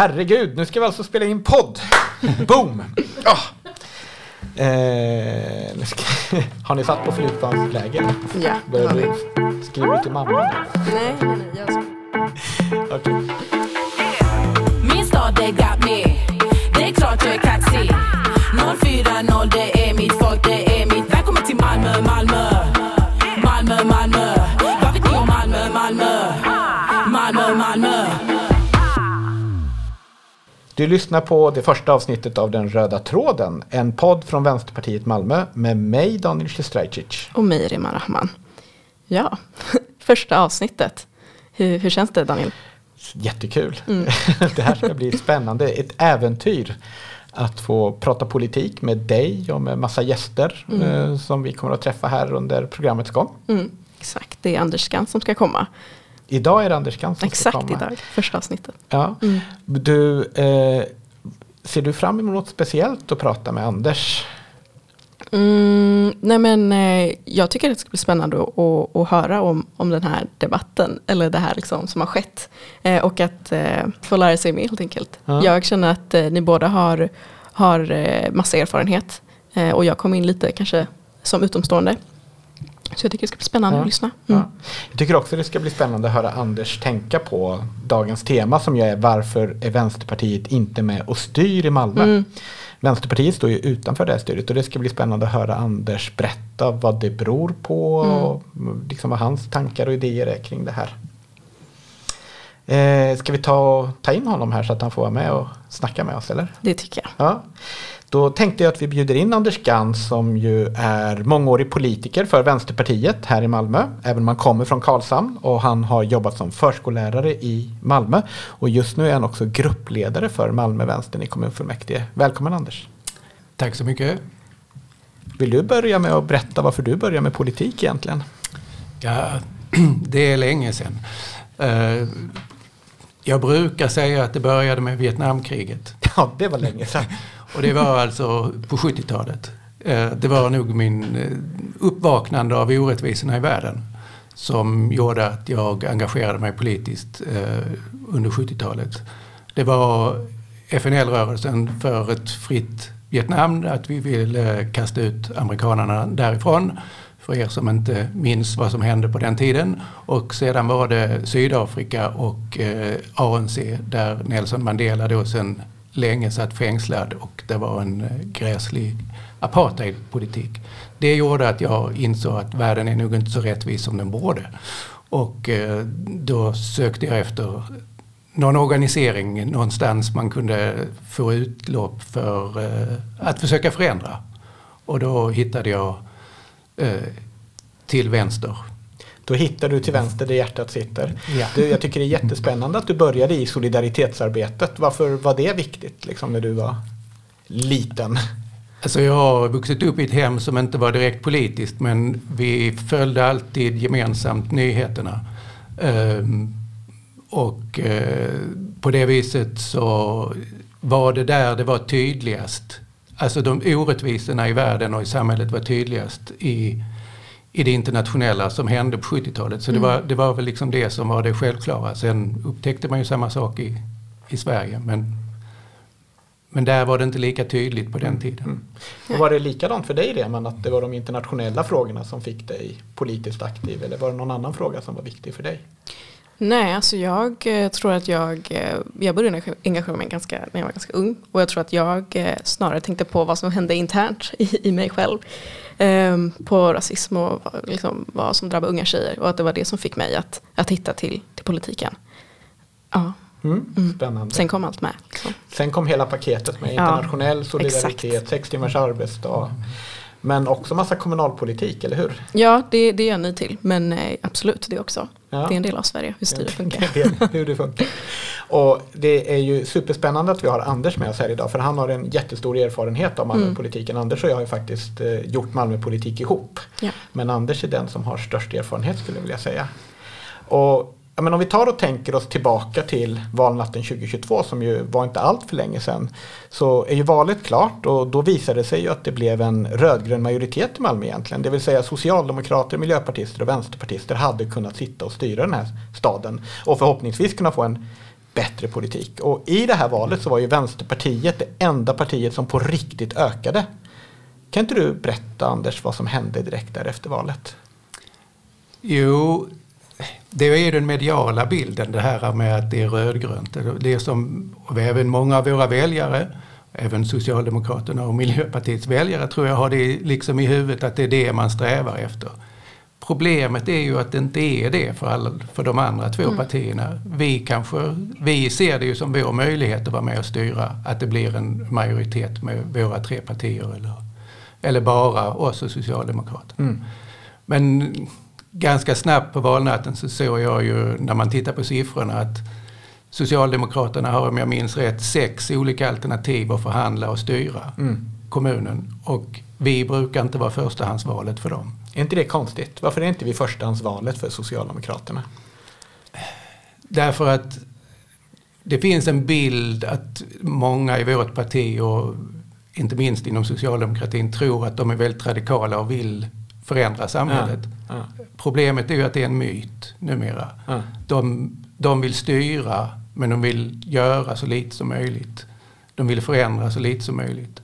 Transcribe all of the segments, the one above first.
Herregud, nu ska vi alltså spela in podd. Boom! Oh. Har ni satt på flygplansläge? Ja. Börjar du skriva till mamma? Nej, jag ska. Okej. Min stad, det got me. Det är klart jag är kaxig. 040, det är mitt folk, det är mitt. Välkommen till Malmö, Malmö. Malmö, Malmö. Vad vet ni om Malmö, Malmö? Malmö, Malmö. Du lyssnar på det första avsnittet av Den röda tråden, en podd från Vänsterpartiet Malmö med mig, Daniel Sestrajcic. Och mig, Rehman Rahman. Ja, första avsnittet. Hur känns det, Daniel? Jättekul. Mm. Det här ska bli spännande. Ett äventyr att få prata politik med dig och med massa gäster som vi kommer att träffa här under programmets gång. Mm. Exakt, det är Anders Skans som ska komma. Idag är det Anders Skans som ska komma. Exakt, idag. Första avsnittet. Ja. Mm. Du, ser du fram emot något speciellt att prata med Anders? Nej men jag tycker det ska bli spännande att höra om den här debatten eller det här liksom som har skett och att få lära sig mer helt enkelt. Ja. Jag känner att ni båda har massa erfarenhet och jag kom in lite kanske som utomstående. Så jag tycker det ska bli spännande att lyssna. Mm. Ja. Jag tycker också det ska bli spännande att höra Anders tänka på dagens tema som är varför är Vänsterpartiet inte med och styr i Malmö? Mm. Vänsterpartiet står ju utanför det här styret och det ska bli spännande att höra Anders berätta vad det beror på och liksom vad hans tankar och idéer är kring det här. Ska vi ta in honom här så att han får vara med och snacka med oss, eller? Det tycker jag. Ja. Då tänkte jag att vi bjuder in Anders Skans som ju är mångårig politiker för Vänsterpartiet här i Malmö. Även om han kommer från Karlshamn och han har jobbat som förskollärare i Malmö. Och just nu är han också gruppledare för Malmö Vänstern i kommunfullmäktige. Välkommen Anders. Tack så mycket. Vill du börja med att berätta varför du börjar med politik egentligen? Ja, det är länge sedan. Jag brukar säga att det började med Vietnamkriget. Ja, det var länge sedan. Och det var alltså på 70-talet. Det var nog min uppvaknande av orättvisorna i världen som gjorde att jag engagerade mig politiskt under 70-talet. Det var FNL-rörelsen för ett fritt Vietnam, att vi ville kasta ut amerikanerna därifrån. För er som inte minns vad som hände på den tiden. Och sedan var det Sydafrika och ANC där Nelson Mandela då sedan länge satt fängslad och det var en gräslig apartheidpolitik. Det gjorde att jag insåg att världen är nog inte så rättvis som den borde. Och då sökte jag efter någon organisering någonstans man kunde få utlopp för att försöka förändra. Och då hittade jag till vänster. Då hittar du till vänster där hjärtat sitter. Ja. Du, jag tycker det är jättespännande att du började i solidaritetsarbetet. Varför var det viktigt liksom, när du var liten? Alltså jag har vuxit upp i ett hem som inte var direkt politiskt, men vi följde alltid gemensamt nyheterna. Och på det viset så var det där det var tydligast. Alltså de orättvisorna i världen och i samhället var tydligast i det internationella som hände på 70-talet. Så det var väl liksom det som var det självklara. Sen upptäckte man ju samma sak i Sverige. Men där var det inte lika tydligt på den tiden. Mm. Och var det likadant för dig, Rehman, att det var de internationella frågorna som fick dig politiskt aktiv? Eller var det någon annan fråga som var viktig för dig? Nej, alltså jag tror att jag började engagera mig när jag var ganska ung. Och jag tror att jag snarare tänkte på vad som hände internt i mig själv. På rasism och liksom vad som drabbar unga tjejer. Och att det var det som fick mig att hitta till politiken. Ja. Spännande. Sen kom allt med. Liksom. Sen kom hela paketet med internationell solidaritet, exakt. 6 timmars arbetsdag. Men också massa kommunalpolitik, eller hur? Ja, det är jag ny till. Men absolut, det också. Ja. Det är en del av Sverige, hur styret funkar. Hur det funkar. Och det är ju superspännande att vi har Anders med oss här idag. För han har en jättestor erfarenhet av Malmöpolitiken. Anders och jag har ju faktiskt gjort Malmöpolitik ihop. Ja. Men Anders är den som har störst erfarenhet, skulle jag vilja säga. Och men om vi tar och tänker oss tillbaka till valnatten 2022 som ju var inte allt för länge sedan, så är ju valet klart och då visade det sig ju att det blev en rödgrön majoritet i Malmö egentligen. Det vill säga socialdemokrater, miljöpartister och vänsterpartister hade kunnat sitta och styra den här staden och förhoppningsvis kunna få en bättre politik. Och i det här valet så var ju Vänsterpartiet det enda partiet som på riktigt ökade. Kan inte du berätta, Anders, vad som hände direkt där efter valet? Jo, det är den mediala bilden, det här med att det är rödgrönt. Det är som även många av våra väljare, även Socialdemokraterna och Miljöpartiets väljare, tror jag har det liksom i huvudet att det är det man strävar efter. Problemet är ju att det inte är det för de andra två partierna. Vi ser det ju som vår möjlighet att vara med och styra, att det blir en majoritet med våra tre partier eller bara oss och Socialdemokraterna. Mm. Men ganska snabbt på valnatten så såg jag ju när man tittar på siffrorna att Socialdemokraterna har, om jag minns rätt, 6 olika alternativ att förhandla och styra kommunen. Och vi brukar inte vara förstahandsvalet för dem. Är inte det konstigt? Varför är inte vi förstahandsvalet för Socialdemokraterna? Därför att det finns en bild att många i vårt parti och inte minst inom socialdemokratin tror att de är väldigt radikala och vill förändra samhället. Ja, ja. Problemet är ju att det är en myt numera. Ja. De vill styra, men de vill göra så lite som möjligt. De vill förändra så lite som möjligt.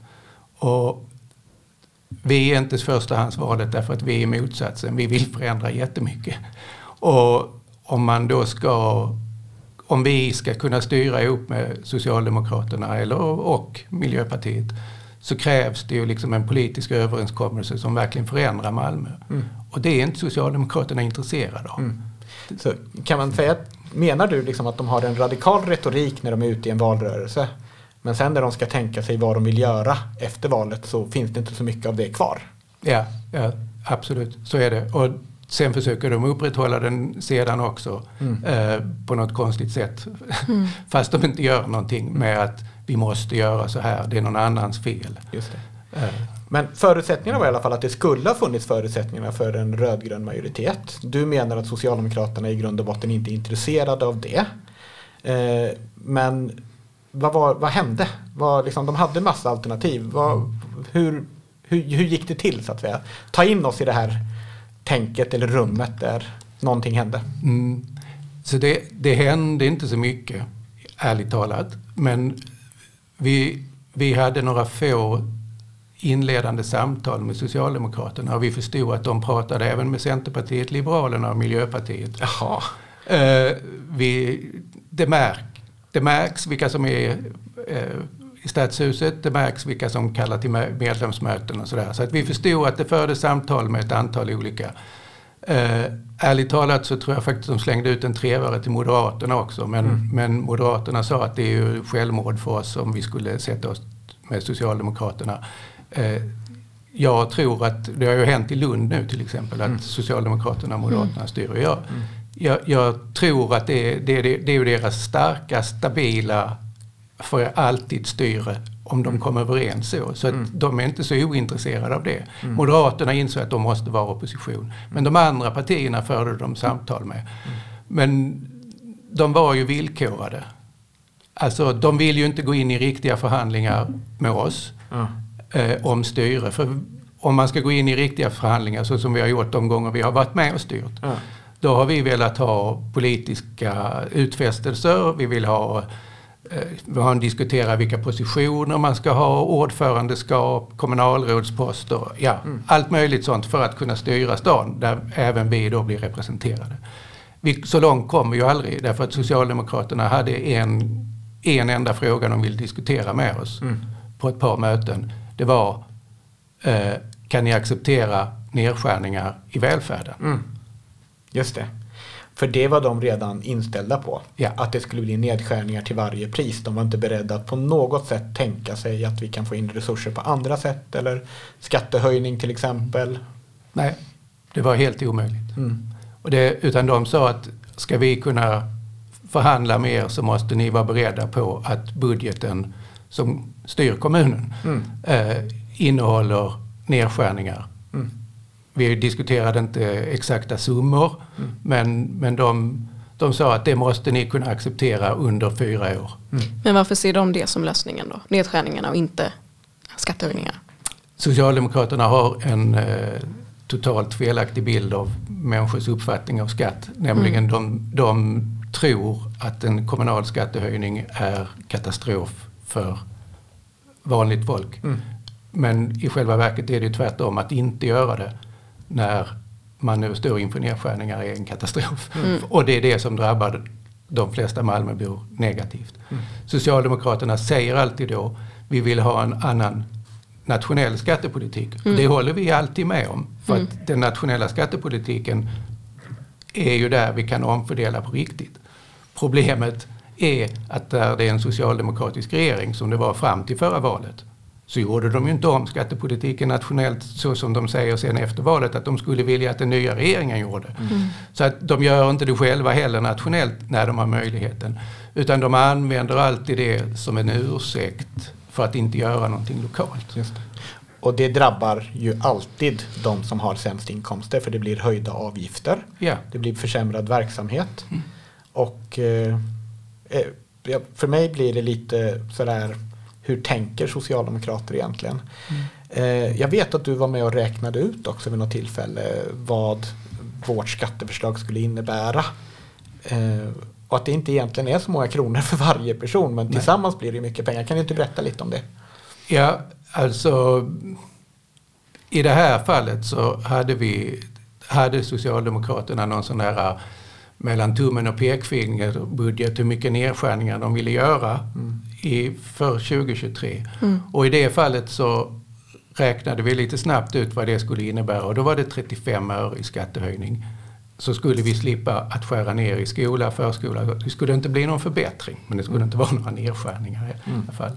Och vi är inte förstahandsvalet därför att vi är motsatsen. Vi vill förändra jättemycket. Och om vi ska kunna styra ihop med Socialdemokraterna och Miljöpartiet, så krävs det ju liksom en politisk överenskommelse som verkligen förändrar Malmö. Mm. Och det är inte Socialdemokraterna intresserade av. Mm. Så kan man säga, menar du liksom att de har en radikal retorik när de är ute i en valrörelse, men sen när de ska tänka sig vad de vill göra efter valet så finns det inte så mycket av det kvar? Ja, absolut. Så är det. Och sen försöker de upprätthålla den sedan också på något konstigt sätt. Fast de inte gör någonting med att vi måste göra så här. Det är någon annans fel. Just det. Men förutsättningarna var i alla fall att det skulle ha funnits förutsättningarna för en rödgrön majoritet. Du menar att Socialdemokraterna i grund och botten inte är intresserade av det. Men vad hände? De hade en massa alternativ. Hur gick det till, så att säga? Ta in oss i det här tänket eller rummet där någonting hände. Mm. Så det hände inte så mycket, ärligt talat. Men vi hade några få inledande samtal med Socialdemokraterna och vi förstod att de pratade även med Centerpartiet, Liberalerna och Miljöpartiet. Jaha. Det märks vilka som är i stadshuset, det märks vilka som kallar till medlemsmöten och sådär. Så att vi förstod att det fördes samtal med ett antal olika. Ärligt talat så tror jag faktiskt de slängde ut en trevare till Moderaterna också. Men Moderaterna sa att det är ju självmord för oss om vi skulle sätta oss med Socialdemokraterna. Jag tror att det har ju hänt i Lund nu till exempel, att Socialdemokraterna och Moderaterna styr. Jag tror att det är deras starka, stabila för alltid styre om de kommer överens så att de är inte så ointresserade av det. Moderaterna insåg att de måste vara opposition, men de andra partierna förde de samtal med. Men de var ju villkorade. Alltså de vill ju inte gå in i riktiga förhandlingar med oss om styre. För om man ska gå in i riktiga förhandlingar så som vi har gjort de gånger vi har varit med och styrt, då har vi velat ha politiska utfästelser, vi vill ha diskutera vilka positioner man ska ha, ordförandeskap, kommunalrådsposter, allt möjligt sånt för att kunna styra stan där även vi då blir representerade. Så långt kom vi ju aldrig, därför att Socialdemokraterna hade en enda fråga de ville diskutera med oss på ett par möten. Det var, kan ni acceptera nedskärningar i välfärden? Mm. Just det. För det var de redan inställda på. Ja. Att det skulle bli nedskärningar till varje pris. De var inte beredda att på något sätt tänka sig att vi kan få in resurser på andra sätt. Eller skattehöjning till exempel. Nej, det var helt omöjligt. Mm. Utan de sa att ska vi kunna förhandla med er så måste ni vara beredda på att budgeten som styr kommunen innehåller nedskärningar. Mm. Vi diskuterade inte exakta summor, men de sa att det måste ni kunna acceptera under 4 år. Mm. Men varför ser de det som lösningen då? Nedskärningarna och inte skattehöjningar? Socialdemokraterna har en totalt felaktig bild av människors uppfattning av skatt. Nämligen de tror att en kommunal skattehöjning är katastrof för vanligt folk. Mm. Men i själva verket är det ju tvärtom, att inte göra det när man nu står inför nedskärningar är en katastrof. Mm. Och det är det som drabbar de flesta Malmöbor negativt. Mm. Socialdemokraterna säger alltid då, vi vill ha en annan nationell skattepolitik. Mm. Och det håller vi alltid med om. För att den nationella skattepolitiken är ju där vi kan omfördela på riktigt. Problemet är att där det är en socialdemokratisk regering, som det var fram till förra valet, så gjorde de ju inte om skattepolitiken nationellt så som de säger sen efter valet att de skulle vilja att den nya regeringen gjorde. Mm. Så att de gör inte det själva heller nationellt när de har möjligheten. Utan de använder alltid det som en ursäkt för att inte göra någonting lokalt. Just det. Och det drabbar ju alltid de som har sämst inkomster, för det blir höjda avgifter. Yeah. Det blir försämrad verksamhet. Mm. Och för mig blir det lite sådär, hur tänker socialdemokrater egentligen? Mm. Jag vet att du var med och räknade ut också vid något tillfälle vad vårt skatteförslag skulle innebära. Och att det inte egentligen är så många kronor för varje person, men tillsammans blir det mycket pengar. Kan du inte berätta lite om det? Ja, alltså i det här fallet så hade Socialdemokraterna någon sån här mellan tummen och pekfingerbudget hur mycket nedskärningar de ville göra för 2023. Mm. Och i det fallet så räknade vi lite snabbt ut vad det skulle innebära, och då var det 35 öre i skattehöjning. Så skulle vi slippa att skära ner i skola, förskola. Det skulle inte bli någon förbättring, men det skulle inte vara några nedskärningar i alla fall.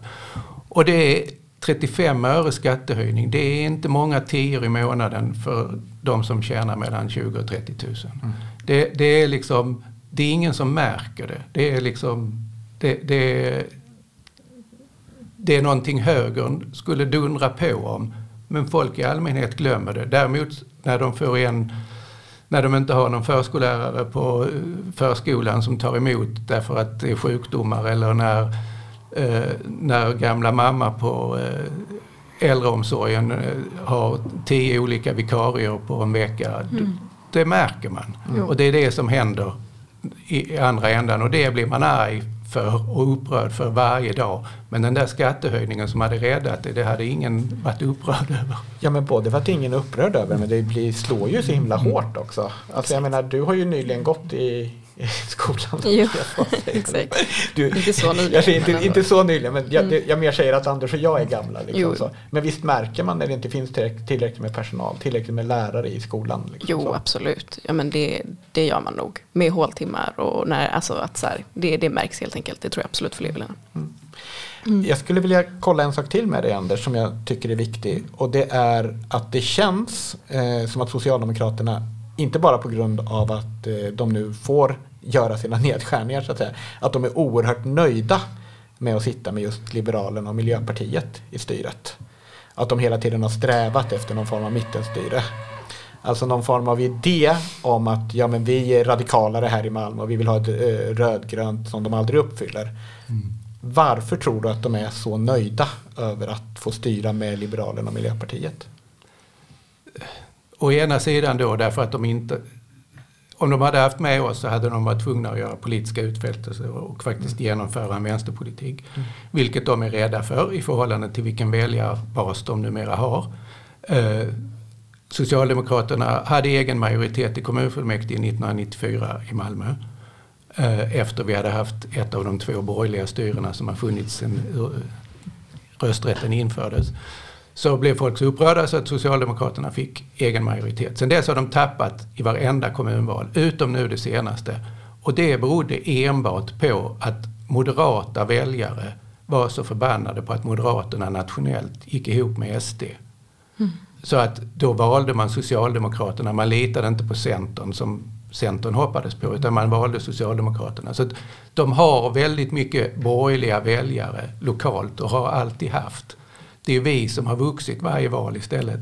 Och det är 35 öre skattehöjning. Det är inte många tior i månaden för de som tjänar mellan 20 och 30 000. Mm. Det är liksom, det är ingen som märker det. Det är liksom, det är någonting högern skulle dundra på om. Men folk i allmänhet glömmer det. Däremot när de inte har någon förskollärare på förskolan som tar emot därför att det är sjukdomar, eller när gamla mamma på äldreomsorgen har 10 olika vikarier på en vecka, det märker man. Mm. Och det är det som händer i andra ändan, och det blir man arg för och upprörd för varje dag. Men den där skattehöjningen som hade räddat det hade ingen varit upprörd över. Ja, men både var ingen upprörd över, men det slår ju så himla hårt också. Alltså jag menar, du har ju nyligen gått i skolan. Jo, exakt. Inte så nyligen. Jag säger inte så nyligen, men jag mer säger att Anders och jag är gamla. Liksom, så. Men visst märker man när det inte finns tillräckligt med personal, tillräckligt med lärare i skolan? Liksom, jo, så. Absolut. Ja, men det gör man nog. Med håltimmar och alltså att så här, det märks helt enkelt. Det tror jag absolut för eleverna. Mm. Mm. Jag skulle vilja kolla en sak till med dig, Anders, som jag tycker är viktig. Och det är att det känns som att Socialdemokraterna, inte bara på grund av att de nu får göra sina nedskärningar så att säga, att de är oerhört nöjda med att sitta med just Liberalerna och Miljöpartiet i styret. Att de hela tiden har strävat efter någon form av mittenstyre. Alltså någon form av idé om att ja, men vi är radikalare här i Malmö och vi vill ha ett rödgrönt som de aldrig uppfyller. Mm. Varför tror du att de är så nöjda över att få styra med Liberalerna och Miljöpartiet? Å ena sidan då, därför att de inte... Om de hade haft med oss så hade de varit tvungna att göra politiska utfästelser och faktiskt genomföra en vänsterpolitik. Mm. Vilket de är rädda för i förhållande till vilken väljarbas de numera har. Socialdemokraterna hade egen majoritet i kommunfullmäktige 1994 i Malmö. Efter vi hade haft ett av de 2 borgerliga styrena som har funnits sedan rösträtten infördes. Så blev folk så upprörda så att Socialdemokraterna fick egen majoritet. Sen dess har de tappat i varenda kommunval, utom nu det senaste. Och det berodde enbart på att moderata väljare var så förbannade på att Moderaterna nationellt gick ihop med SD. Mm. Så att då valde man Socialdemokraterna, man litade inte på Centern som Centern hoppades på, utan man valde Socialdemokraterna. Så att de har väldigt mycket borgerliga väljare lokalt och har alltid haft. Det är vi som har vuxit varje val istället.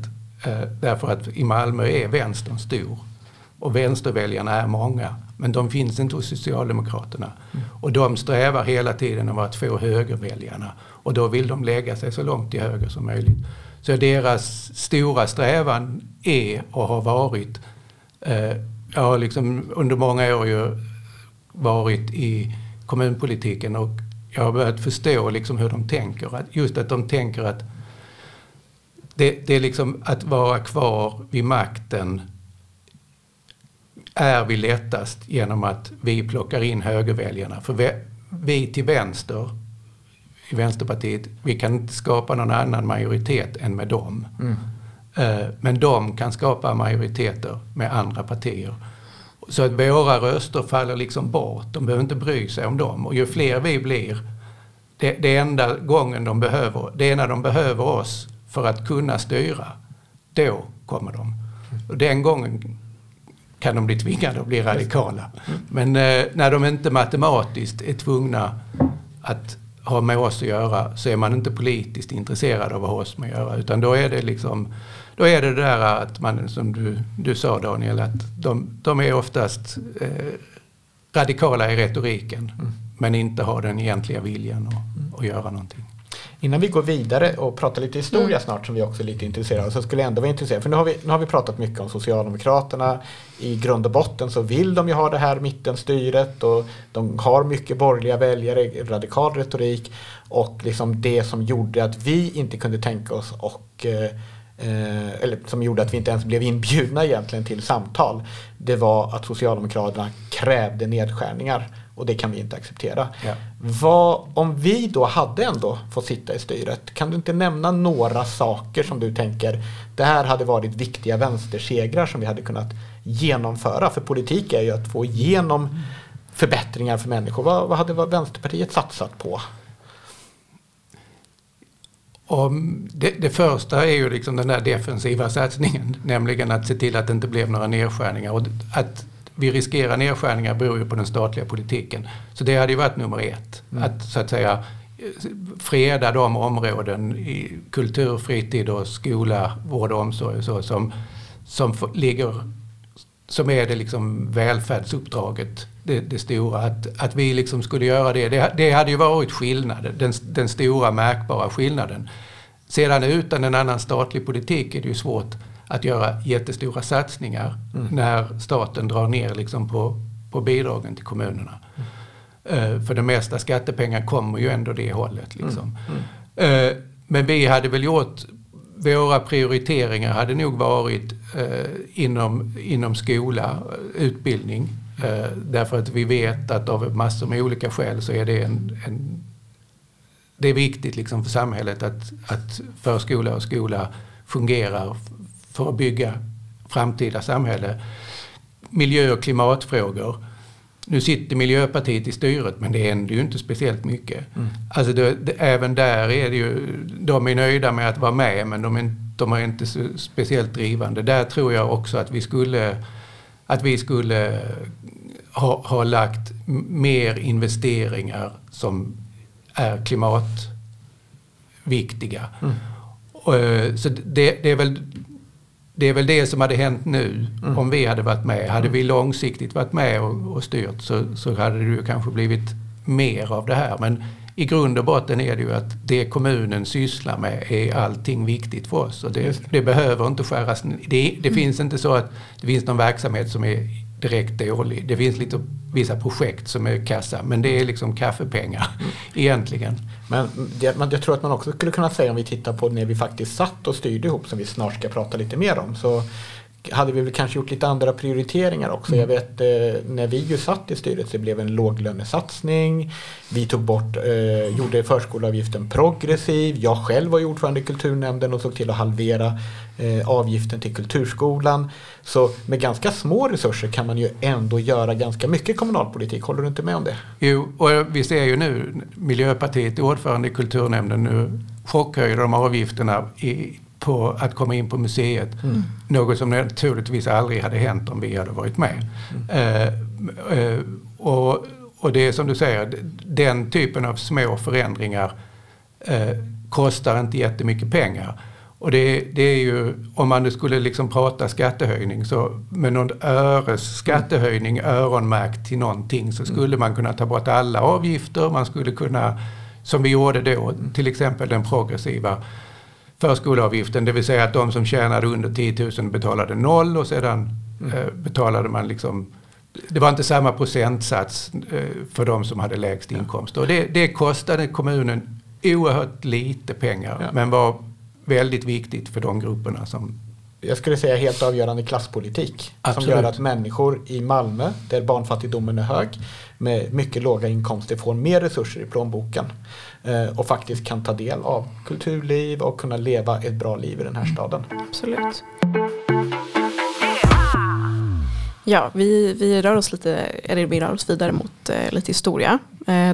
Därför att i Malmö är vänstern stor. Och vänsterväljarna är många. Men de finns inte hos Socialdemokraterna. Mm. Och de strävar hela tiden att vara 2 högerväljarna. Och då vill de lägga sig så långt till höger som möjligt. Så deras stora strävan är och har varit... Jag har liksom under många år ju varit i kommunpolitiken, och jag har börjat förstå liksom hur de tänker. Just att de tänker att det är liksom att vara kvar vid makten är vi lättast genom att vi plockar in högerväljarna. För vi till vänster i Vänsterpartiet, vi kan inte skapa någon annan majoritet än med dem. Mm. Men de kan skapa majoriteter med andra partier. Så att våra röster faller liksom bort. De behöver inte bry sig om dem. Och ju fler vi blir, det enda gången de behöver, det är när de behöver oss för att kunna styra. Då kommer de. Och den gången kan de bli tvingade att bli radikala. Men när de inte matematiskt är tvungna att ha med oss att göra, så är man inte politiskt intresserad av att ha oss med att göra. Utan då är det liksom, då är det där att man, som du sa Daniel, att de är oftast radikala i retoriken, men inte har den egentliga viljan att göra någonting. Innan vi går vidare och pratar lite historia snart, som vi också är lite intresserade av, så skulle jag ändå vara intresserad. För nu har vi pratat mycket om Socialdemokraterna. I grund och botten så vill de ju ha det här mittenstyret, och de har mycket borgerliga väljare, radikal retorik, och liksom det som gjorde att vi inte kunde tänka oss, och eller som gjorde att vi inte ens blev inbjudna egentligen till samtal, det var att Socialdemokraterna krävde nedskärningar. Och det kan vi inte acceptera. Ja. Om vi då hade ändå fått sitta i styret, kan du inte nämna några saker som du tänker, det här hade varit viktiga vänstersegrar som vi hade kunnat genomföra? För politik är ju att få igenom förbättringar för människor. Vad hade Vänsterpartiet satsat på? Det första är ju liksom den där defensiva satsningen, nämligen att se till att det inte blev några nedskärningar, och att vi riskerar nedskärningar beror ju på den statliga politiken. Så det hade ju varit nummer ett. Att så att säga freda de områden i kultur, fritid och skola, vård och omsorg och så, som är det liksom välfärdsuppdraget, det stora. Att vi liksom skulle göra det hade ju varit skillnaden, den stora märkbara skillnaden. Sedan utan en annan statlig politik är det ju svårt att göra jättestora satsningar när staten drar ner liksom på bidragen till kommunerna. För det mesta skattepengar kommer ju ändå det hållet. Liksom. Men vi hade väl gjort, våra prioriteringar hade nog varit inom skola, utbildning. Därför att vi vet att av massor med olika skäl så är det det är viktigt liksom för samhället att förskola och skola fungerar för att bygga framtida samhälle. Miljö- och klimatfrågor. Nu sitter Miljöpartiet i styret, men det händer ju inte speciellt mycket. Alltså även där är det ju, de är nöjda med att vara med, men de är inte så speciellt drivande. Där tror jag också att vi skulle ha lagt mer investeringar som är klimatviktiga. Så det är väl det som hade hänt nu om vi hade varit med. Hade vi långsiktigt varit med och styrt, så hade det ju kanske blivit mer av det här. Men i grund och botten är det ju att det kommunen sysslar med är allting viktigt för oss. Och det behöver inte skäras. Det finns inte så att det finns någon verksamhet som är direkt dålig. Det finns lite vissa projekt som är kassa, men det är liksom kaffepengar egentligen. Men jag tror att man också skulle kunna säga, om vi tittar på när vi faktiskt satt och styrde ihop, som vi snart ska prata lite mer om, så hade vi väl kanske gjort lite andra prioriteringar också. Jag vet, när vi ju satt i styret, så blev en låglönesatsning. Vi tog bort, gjorde förskolavgiften progressiv. Jag själv var ordförande i kulturnämnden och såg till att halvera avgiften till kulturskolan. Så med ganska små resurser kan man ju ändå göra ganska mycket kommunalpolitik. Håller du inte med om det? Jo, och vi ser ju nu Miljöpartiet, ordförande i kulturnämnden, nu chockhöjer de avgifterna på att komma in på museet. Något som naturligtvis aldrig hade hänt om vi hade varit med. Och det är som du säger, den typen av små förändringar kostar inte jättemycket pengar. Och det är ju, om man nu skulle liksom prata skattehöjning, så med någon öres skattehöjning öronmärkt till någonting, så skulle man kunna ta bort alla avgifter. Man skulle kunna, som vi gjorde då, till exempel den progressiva förskoleavgiften, det vill säga att de som tjänade under 10 000 betalade 0, och sedan betalade man liksom det var inte samma procentsats för de som hade lägst inkomster. Och det kostade kommunen oerhört lite pengar, men var väldigt viktigt för de grupperna som... Jag skulle säga helt avgörande klasspolitik. Absolut. Som gör att människor i Malmö, där barnfattigdomen är hög, med mycket låga inkomster får mer resurser i plånboken och faktiskt kan ta del av kulturliv och kunna leva ett bra liv i den här staden. Absolut. Ja, vi rör oss lite, eller vi rör oss vidare mot lite historia.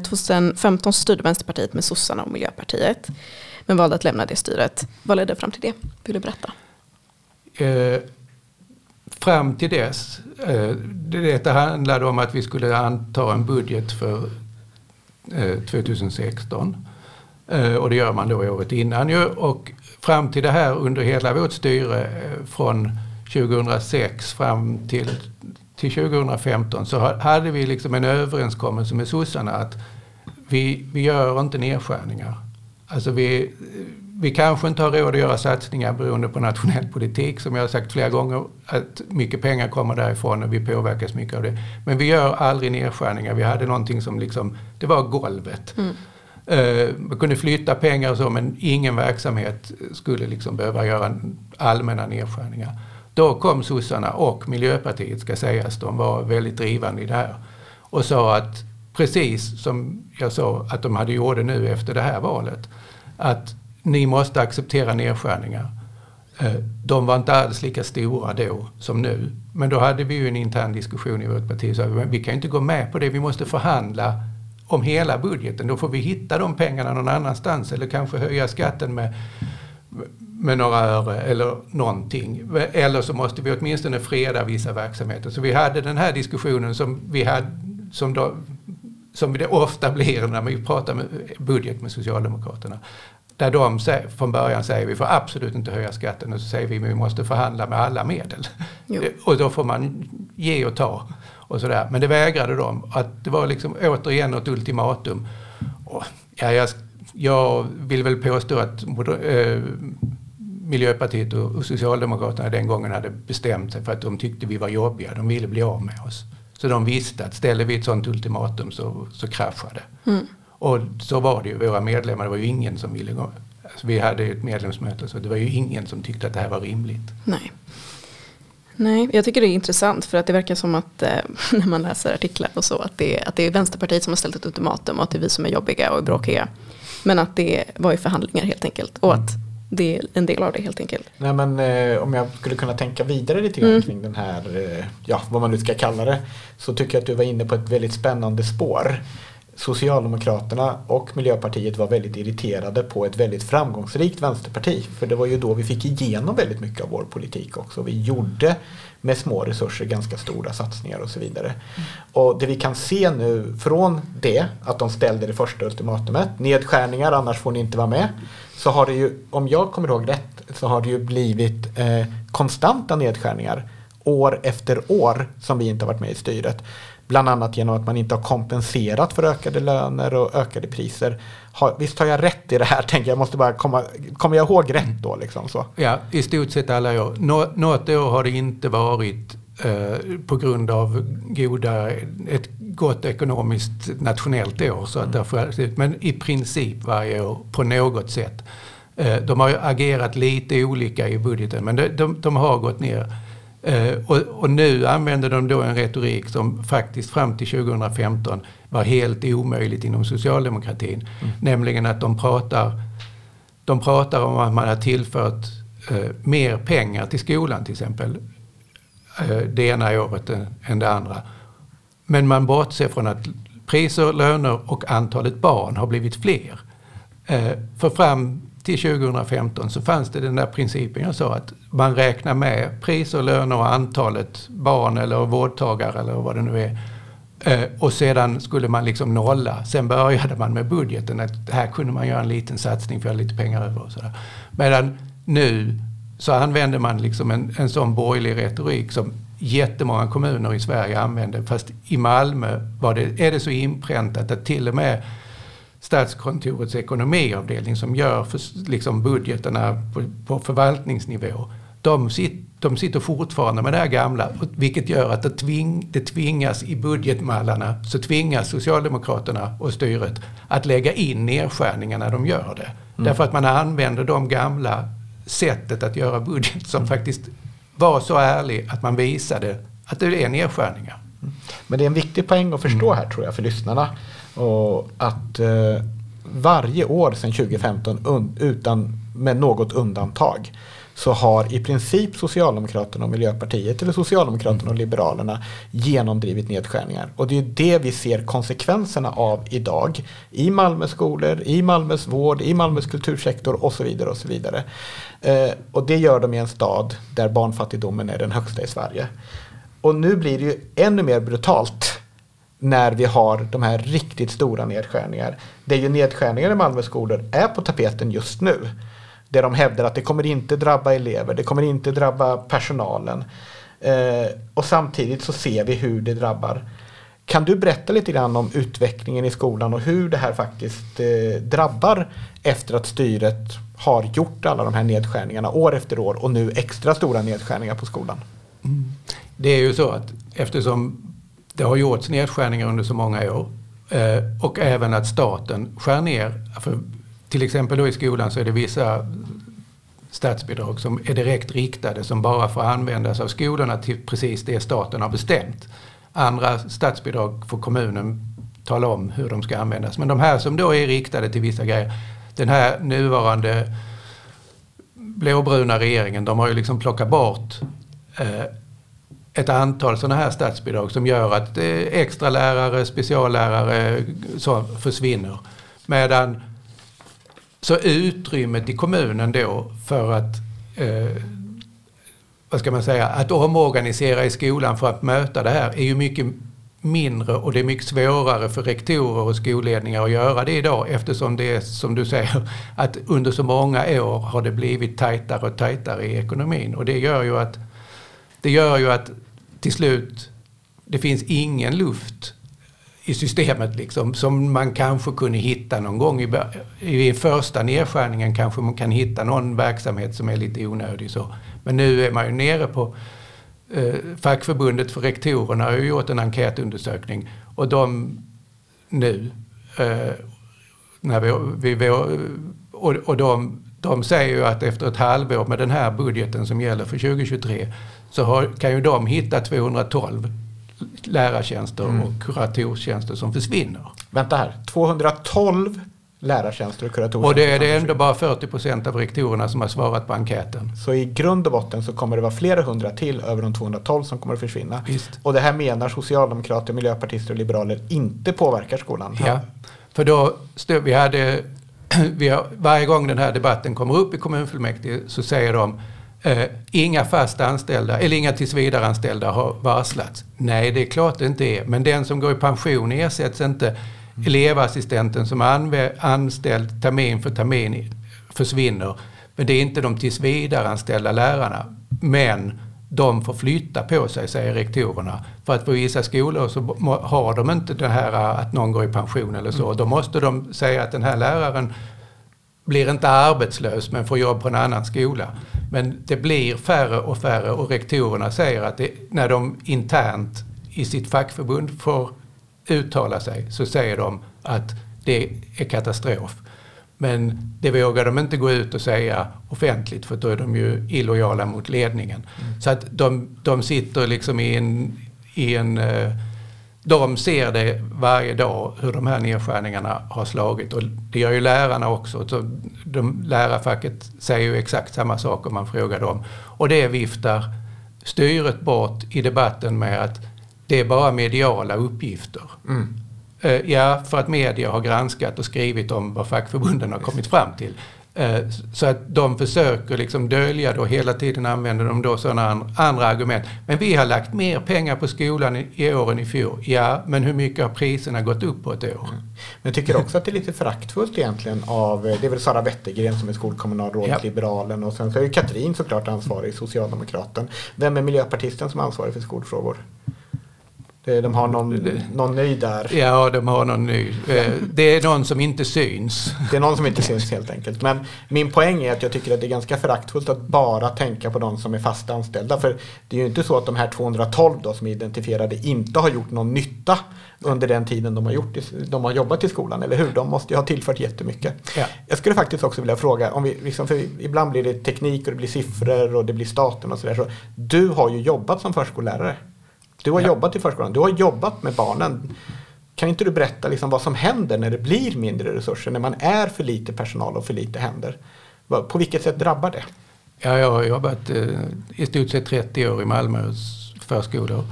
2015 styrde Vänsterpartiet med sossarna och Miljöpartiet, men valde att lämna det styret. Vad ledde fram till det? Vill du berätta? Fram till dess, detta handlade om att vi skulle anta en budget för 2016, och det gör man då året innan ju, och fram till det här under hela vårt styre från 2006 fram till 2015 så hade vi liksom en överenskommelse med sossarna att vi gör inte nedskärningar, alltså vi kanske inte har råd att göra satsningar beroende på nationell politik, som jag har sagt flera gånger, att mycket pengar kommer därifrån och vi påverkas mycket av det. Men vi gör aldrig nedskärningar. Vi hade någonting som liksom, det var golvet. Man kunde flytta pengar och så, men ingen verksamhet skulle liksom behöva göra allmänna nedskärningar. Då kom sossarna och Miljöpartiet, ska sägas, de var väldigt drivande i det här. Och sa att, precis som jag sa att de hade gjort det nu efter det här valet, att ni måste acceptera nedskärningar. De var inte alls lika stora då som nu. Men då hade vi ju en intern diskussion i vårt parti. Så vi kan inte gå med på det. Vi måste förhandla om hela budgeten. Då får vi hitta de pengarna någon annanstans. Eller kanske höja skatten med några öre eller någonting. Eller så måste vi åtminstone freda vissa verksamheter. Så vi hade den här diskussionen som det ofta blir när vi pratar med budget med Socialdemokraterna. Där de från början säger vi får absolut inte höja skatten, och så säger vi måste förhandla med alla medel. Jo. Och då får man ge och ta och sådär. Men det vägrade de. Att det var liksom återigen ett ultimatum. Och jag vill väl påstå att Miljöpartiet och Socialdemokraterna den gången hade bestämt sig för att de tyckte vi var jobbiga. De ville bli av med oss. Så de visste att ställer vi ett sånt ultimatum så kraschade det. Mm. Och så var det ju, våra medlemmar, det var ju ingen som ville gå. Alltså, vi hade ett medlemsmöte, så det var ju ingen som tyckte att det här var rimligt. Nej, jag tycker det är intressant, för att det verkar som att när man läser artiklar och så, att det är Vänsterpartiet som har ställt ett ultimatum och att det är vi som är jobbiga och bråkiga. Men att det var ju förhandlingar helt enkelt, och att det är en del av det helt enkelt. Nej, men om jag skulle kunna tänka vidare lite grann kring den här, vad man nu ska kalla det, så tycker jag att du var inne på ett väldigt spännande spår. Socialdemokraterna och Miljöpartiet var väldigt irriterade på ett väldigt framgångsrikt vänsterparti. För det var ju då vi fick igenom väldigt mycket av vår politik också. Vi gjorde med små resurser ganska stora satsningar och så vidare. Och det vi kan se nu från det, att de ställde det första ultimatumet, nedskärningar, annars får ni inte vara med. Så har det ju, om jag kommer ihåg rätt, så har det ju blivit konstanta nedskärningar år efter år som vi inte har varit med i styret. Bland annat genom att man inte har kompenserat för ökade löner och ökade priser. Visst har jag rätt i det här, tänker jag. Måste bara kommer jag ihåg rätt då? Liksom, så. Ja, i stort sett alla år. Något år har det inte varit på grund av ett gott ekonomiskt nationellt år. Så att därför, men i princip varje år på något sätt. De har ju agerat lite olika i budgeten, men de har gått ner. Och nu använder de då en retorik som faktiskt fram till 2015 var helt omöjligt inom socialdemokratin. Nämligen att de pratar om att man har tillfört mer pengar till skolan till exempel. Det ena året än det andra. Men man bortser från att priser, löner och antalet barn har blivit fler. För fram till 2015 så fanns det den där principen jag sa, att man räknar med priser, löner och antalet barn eller vårdtagare eller vad det nu är. Och sedan skulle man liksom nolla. Sen började man med budgeten, att här kunde man göra en liten satsning för att ha lite pengar över och sådär. Medan nu så använder man liksom en sån borgerlig retorik som jättemånga kommuner i Sverige använder. Fast i Malmö är det så inpräntat att till och med Statskontorets ekonomiavdelning som gör för, liksom budgeterna på förvaltningsnivå. De, sit, de sitter fortfarande med det här gamla, vilket gör att det tvingas i budgetmallarna, så tvingas Socialdemokraterna och styret att lägga in nedskärningar när de gör det. Mm. Därför att man använder de gamla sättet att göra budget som faktiskt var så ärlig att man visade att det är nedskärningar. Mm. Men det är en viktig poäng att förstå här, tror jag, för lyssnarna, och att varje år sedan 2015 med något undantag så har i princip Socialdemokraterna och Miljöpartiet, eller Socialdemokraterna och Liberalerna, genomdrivit nedskärningar. Och det är det vi ser konsekvenserna av idag i Malmös skolor, i Malmös vård, i Malmös kultursektor och så vidare och så vidare. Och det gör de i en stad där barnfattigdomen är den högsta i Sverige. Och nu blir det ju ännu mer brutalt när vi har de här riktigt stora nedskärningar. Det är ju nedskärningar i Malmös skolor är på tapeten just nu. Där de hävdar att det kommer inte drabba elever, det kommer inte drabba personalen. Och samtidigt så ser vi hur det drabbar. Kan du berätta lite grann om utvecklingen i skolan och hur det här faktiskt drabbar efter att styret har gjort alla de här nedskärningarna år efter år och nu extra stora nedskärningar på skolan? Mm. Det är ju så att eftersom det har gjorts nedskärningar under så många år och även att staten skär ner, för till exempel då i skolan så är det vissa statsbidrag som är direkt riktade som bara får användas av skolorna till precis det staten har bestämt. Andra statsbidrag får kommunen tala om hur de ska användas. Men de här som då är riktade till vissa grejer, den här nuvarande blåbruna regeringen, de har ju liksom plockat bort ett antal sådana här statsbidrag som gör att extra lärare, speciallärare så försvinner. Medan så utrymmet i kommunen då för att vad ska man säga, att omorganisera i skolan för att möta det här är ju mycket mindre, och det är mycket svårare för rektorer och skolledningar att göra det idag, eftersom det är, som du säger, att under så många år har det blivit tajtare och tajtare i ekonomin, och det gör ju att till slut det finns ingen luft i systemet liksom, som man kanske kunde hitta någon gång. I första nedskärningen kanske man kan hitta någon verksamhet som är lite onödig. Så. Men nu är man ju nere på fackförbundet för rektorerna har ju gjort en enkätundersökning, och de nu när vi och de säger ju att efter ett halvår med den här budgeten som gäller för 2023 så kan ju de hitta 212 lärartjänster och kuratorstjänster som försvinner. Vänta här, 212 lärartjänster och kuratorstjänster. Och det är ändå bara 40% av rektorerna som har svarat på enkäten. Så i grund och botten så kommer det vara flera hundra till över de 212 som kommer att försvinna. Visst. Och det här menar socialdemokrater, miljöpartister och liberaler inte påverkar skolan. Ja, för då varje gång den här debatten kommer upp i kommunfullmäktige så säger de inga fast anställda eller inga tillsvidareanställda har varslats. Nej, det är klart det inte är. Men den som går i pension ersätts inte. Elevassistenten som är anställd termin för termin försvinner. Men det är inte de tillsvidareanställda lärarna. Men de får flytta på sig, säger rektorerna. För att på vissa skolor så har de inte det här att någon går i pension eller så. Då måste de säga att den här läraren blir inte arbetslös men får jobb på en annan skola. Men det blir färre och rektorerna säger att det, när de internt i sitt fackförbund får uttala sig så säger de att det är katastrof. Men det vågar de inte gå ut och säga offentligt, för då är de ju illojala mot ledningen. Mm. Så att de sitter liksom i en de ser det varje dag hur de här nedskärningarna har slagit, och det gör ju lärarna också. Så lärarfacket säger ju exakt samma sak om man frågar dem. Och det viftar styret bort i debatten med att det är bara mediala uppgifter. Mm. Ja, för att media har granskat och skrivit om vad fackförbunden har kommit fram till. Så att de försöker liksom dölja då, hela tiden använder de då sådana andra argument. Men vi har lagt mer pengar på skolan i år än i fjol. Ja, men hur mycket har priserna gått upp på ett år? Mm. Men jag tycker också att det är lite föraktfullt egentligen av, det är väl Sara Wettergren som är skolkommunalråd, ja. Liberalen, och sen så är ju Katrin såklart ansvarig, socialdemokraten. Vem är miljöpartisten som är ansvarig för skolfrågor? De har någon ny där. Ja, de har någon ny. Det är någon som inte syns. Det är någon som inte syns helt enkelt. Men min poäng är att jag tycker att det är ganska föraktfullt att bara tänka på de som är fast anställda. För det är ju inte så att de här 212 då, som är identifierade, inte har gjort någon nytta under den tiden de har jobbat i skolan, eller hur? De måste ju ha tillfört jättemycket. Ja. Jag skulle faktiskt också vilja fråga, om vi, liksom, för ibland blir det teknik och det blir siffror och det blir staten och sådär. Så du har ju jobbat som förskollärare. Du har jobbat i förskolan, du har jobbat med barnen. Kan inte du berätta liksom vad som händer när det blir mindre resurser, när man är för lite personal och för lite händer? På vilket sätt drabbar det? Ja, jag har jobbat i stort sett 30 år i Malmös förskolor.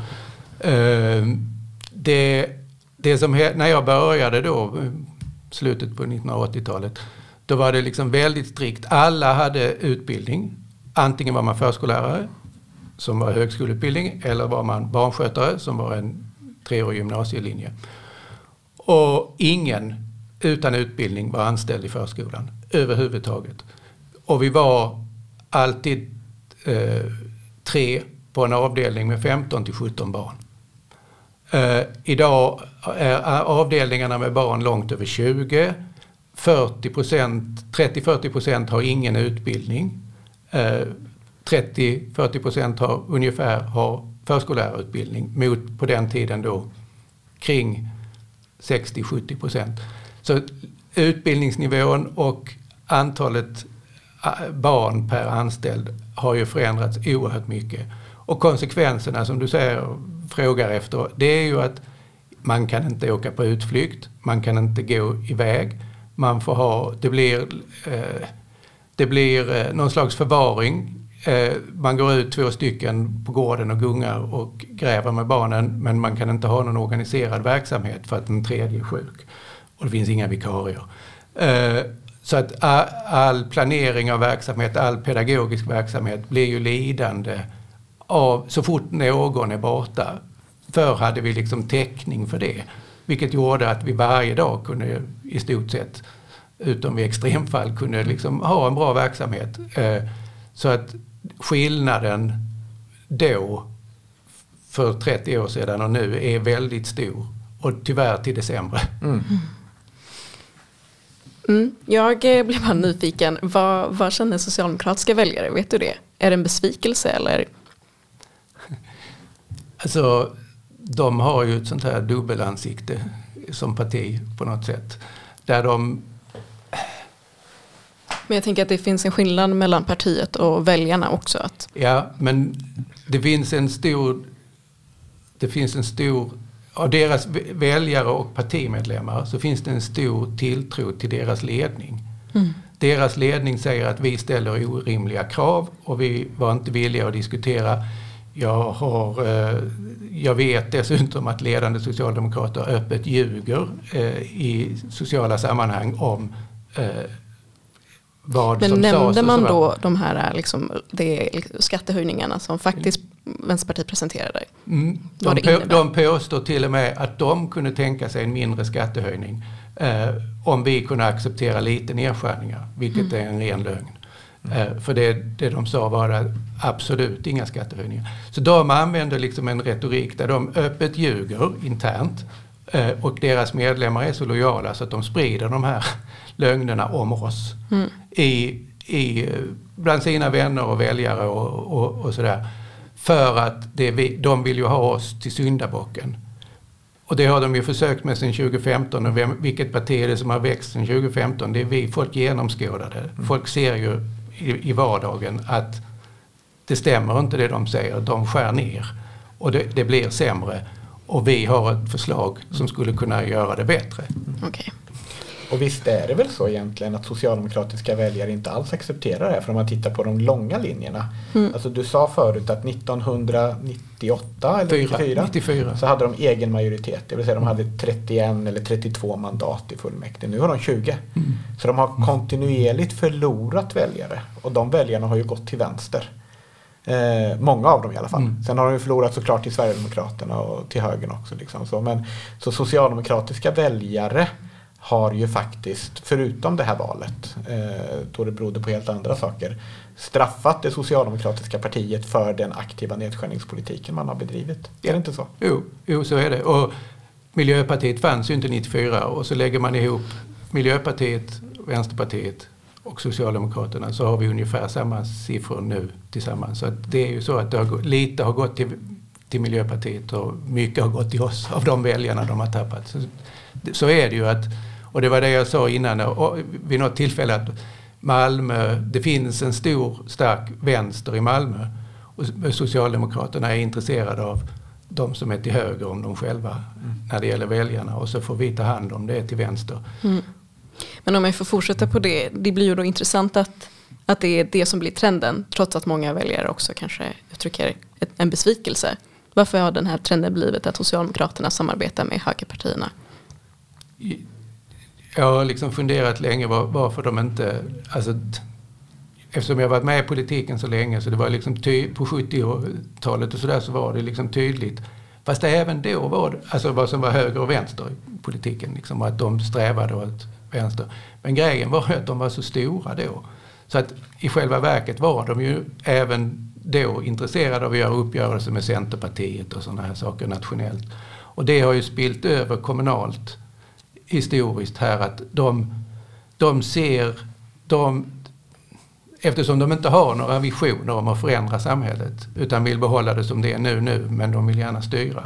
Det som när jag började då, slutet på 1980-talet, då var det liksom väldigt strikt. Alla hade utbildning. Antingen var man förskollärare, som var högskoleutbildning, eller var man barnskötare, som var en 3-årig gymnasielinje. Och ingen utan utbildning var anställd i förskolan överhuvudtaget. Och vi var alltid 3 på en avdelning med 15-17 barn. Idag är avdelningarna med barn långt över 20. 30-40% har ingen utbildning. 30-40% har ungefär förskollärarutbildning, mot på den tiden då kring 60-70%. Så utbildningsnivån och antalet barn per anställd har ju förändrats oerhört mycket. Och konsekvenserna som du säger, frågar efter, det är ju att man kan inte åka på utflykt, man kan inte gå iväg, man får ha, det blir någon slags förvaring. Man går ut 2 stycken på gården och gungar och gräver med barnen, men man kan inte ha någon organiserad verksamhet för att den tredje är sjuk. Och det finns inga vikarier. Så att all planering av verksamhet, all pedagogisk verksamhet blir ju lidande av så fort någon är borta. Förr hade vi liksom täckning för det, vilket gjorde att vi varje dag kunde i stort sett, utom i extremfall, kunde liksom ha en bra verksamhet. Så att skillnaden då för 30 år sedan och nu är väldigt stor, och tyvärr till det sämre. Jag blev bara nyfiken. Vad känner socialdemokratiska väljare? Vet du det? Är det en besvikelse eller? Alltså, de har ju ett sånt här dubbelansikte som parti på något sätt. Där de... Men jag tänker att det finns en skillnad mellan partiet och väljarna också. Att... Ja, men det finns en stor av deras väljare och partimedlemmar, så finns det en stor tilltro till deras ledning. Deras ledning säger att vi ställer orimliga krav och vi var inte villiga att diskutera. Jag vet dessutom att ledande socialdemokrater öppet ljuger i sociala sammanhang om men nämnde man då de här liksom, skattehöjningarna som faktiskt Vänsterpartiet presenterade? De påstår till och med att de kunde tänka sig en mindre skattehöjning om vi kunde acceptera lite nedskärningar, vilket är en ren lögn. För det de sa var absolut inga skattehöjningar. Så de använder liksom en retorik där de öppet ljuger internt, och deras medlemmar är så lojala så att de sprider de här lögnerna om oss bland sina vänner och väljare och sådär. För att de vill ju ha oss till syndabocken. Och det har de ju försökt med sedan 2015. Och vilket parti är det som har växt sedan 2015? Det är vi. Folk genomskådade. Folk ser ju i vardagen att det stämmer inte det de säger. De skär ner. Och det blir sämre. Och vi har ett förslag som skulle kunna göra det bättre. Okej. Och visst är det väl så egentligen att socialdemokratiska väljare inte alls accepterar det här, för om man tittar på de långa linjerna. Alltså du sa förut att 1998 eller 94 så hade de egen majoritet. Det vill säga de hade 31 eller 32 mandat i fullmäktige. Nu har de 20. Så de har kontinuerligt förlorat väljare, och de väljarna har ju gått till vänster. Många av dem i alla fall. Sen har de ju förlorat såklart till Sverigedemokraterna och till högern också. Liksom. Så socialdemokratiska väljare har ju faktiskt, förutom det här valet, då det berodde på helt andra saker, straffat det socialdemokratiska partiet för den aktiva nedskärningspolitiken man har bedrivit. Är det inte så? Jo, så är det. Och Miljöpartiet fanns ju inte 94, och så lägger man ihop Miljöpartiet, Vänsterpartiet och Socialdemokraterna, så har vi ungefär samma siffror nu tillsammans. Så att det är ju så att lite har gått till Miljöpartiet och mycket har gått till oss av de väljarna de har tappat. Så är det ju att, och det var det jag sa innan vid något tillfälle, att Malmö, det finns en stor stark vänster i Malmö, och Socialdemokraterna är intresserade av de som är till höger om de själva när det gäller väljarna, och så får vi ta hand om det till vänster. Mm. Men om jag får fortsätta på det, det blir ju då intressant att det är det som blir trenden, trots att många väljare också kanske uttrycker en besvikelse. Varför har den här trenden blivit att Socialdemokraterna samarbetar med högerpartierna? Jag har liksom funderat länge varför de inte... Alltså, eftersom jag varit med i politiken så länge, så det var liksom på 70-talet och sådär, så var det liksom tydligt. Fast det även då var det, alltså vad som var höger och vänster i politiken, liksom, att de strävade åt vänster. Men grejen var att de var så stora då. Så att i själva verket var de ju även då intresserade av att göra uppgörelser med Centerpartiet och sådana här saker nationellt. Och det har ju spilt över kommunalt historiskt här, att eftersom de inte har några visioner om att förändra samhället, utan vill behålla det som det är nu, men de vill gärna styra,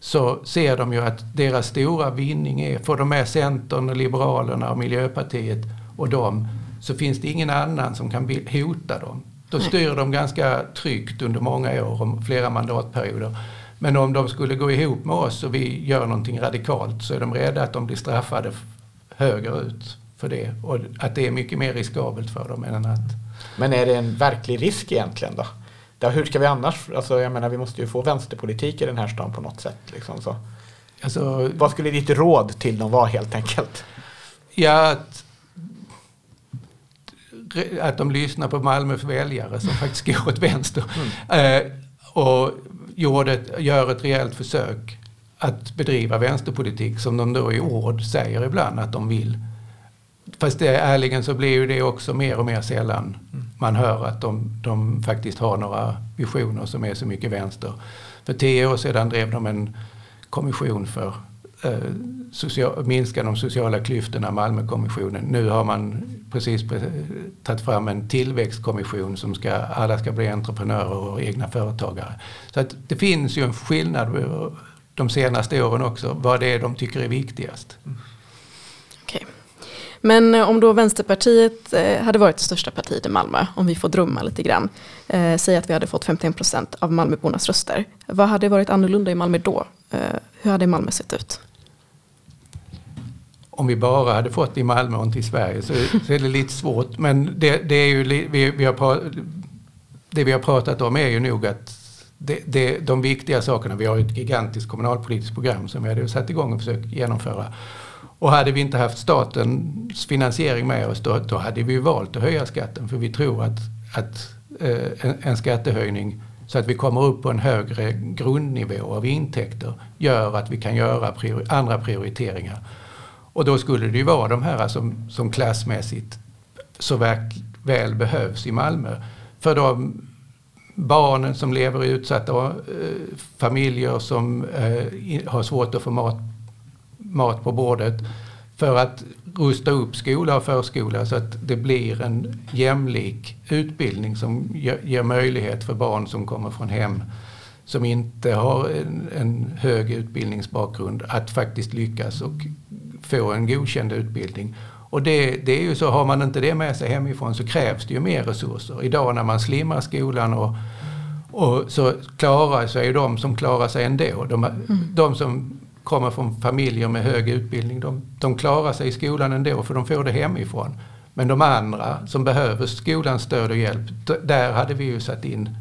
så ser de ju att deras stora vinning är, för de är Centern och Liberalerna och Miljöpartiet och dem, så finns det ingen annan som kan hota dem. Då styr de ganska tryggt under många år, om flera mandatperioder. Men om de skulle gå ihop med oss och vi gör någonting radikalt, så är de rädda att de blir straffade högerut för det. Och att det är mycket mer riskabelt för dem än att... Men är det en verklig risk egentligen då? Hur ska vi annars... Alltså jag menar, vi måste ju få vänsterpolitik i den här stan på något sätt. Liksom, så. Alltså, vad skulle ditt råd till dem vara helt enkelt? Ja, att de lyssnar på Malmös väljare som faktiskt går åt vänster. Och... gör ett rejält försök att bedriva vänsterpolitik, som de då i ord säger ibland att de vill. Fast ärligen så blir ju det också mer och mer sällan man hör att de faktiskt har några visioner som är så mycket vänster. För 10 år sedan drev de en kommission för minska de sociala klyftorna, Malmö-kommissionen. Nu har man precis tagit fram en tillväxtkommission som alla ska bli entreprenörer och egna företagare. Så att det finns ju en skillnad de senaste åren också, vad det är de tycker är viktigast. Okej. Men om då Vänsterpartiet hade varit det största partiet i Malmö, om vi får drömma lite grann, säg att vi hade fått 51% av Malmöbornas röster. Vad hade varit annorlunda i Malmö då? Hur hade Malmö sett ut? Om vi bara hade fått i Malmö och inte i Sverige, så är det lite svårt. Men det är ju, det vi har pratat om är ju nog att de viktiga sakerna, vi har ju ett gigantiskt kommunalpolitiskt program som vi hade satt igång och försökt genomföra. Och hade vi inte haft statens finansiering med oss, då hade vi valt att höja skatten. För vi tror att en skattehöjning, så att vi kommer upp på en högre grundnivå av intäkter, gör att vi kan göra andra prioriteringar. Och då skulle det ju vara de här som klassmässigt så väl behövs i Malmö. För de barnen som lever i utsatta familjer, som har svårt att få mat på bordet, för att rusta upp skola och förskola så att det blir en jämlik utbildning som ger möjlighet för barn som kommer från hem som inte har en hög utbildningsbakgrund att faktiskt lyckas och få en godkänd utbildning. Och det är ju så, har man inte det med sig hemifrån, så krävs det ju mer resurser. Idag när man slimmar skolan och så klarar sig de som klarar sig ändå. De som kommer från familjer med hög utbildning, de klarar sig i skolan ändå, för de får det hemifrån. Men de andra som behöver skolans stöd och hjälp, där hade vi ju satt in.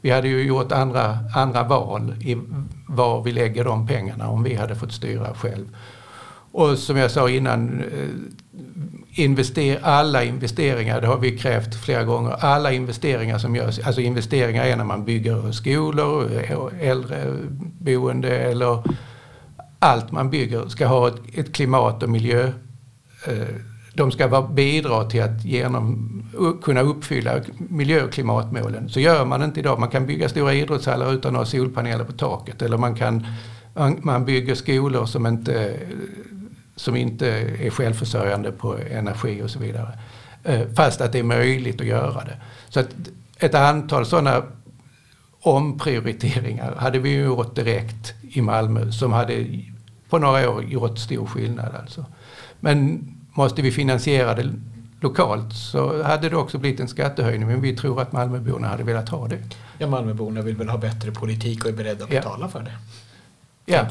Vi hade ju gjort andra val i var vi lägger de pengarna om vi hade fått styra själv. Och som jag sa innan, alla investeringar, det har vi krävt flera gånger, alla investeringar som görs, alltså investeringar är när man bygger skolor, äldreboende eller allt man bygger, ska ha ett klimat- och miljö de ska bidra till att kunna uppfylla miljö- och klimatmålen. Så gör man inte idag. Man kan bygga stora idrottshallar utan att ha solpaneler på taket. Eller man bygger skolor som inte är självförsörjande på energi och så vidare. Fast att det är möjligt att göra det. Så att ett antal sådana omprioriteringar hade vi gjort direkt i Malmö som hade på några år gjort stor skillnad. Alltså. Men måste vi finansiera det lokalt så hade det också blivit en skattehöjning, men vi tror att Malmöborna hade velat ha det. Ja, Malmöborna vill väl ha bättre politik och är beredda att betala för det. Ja,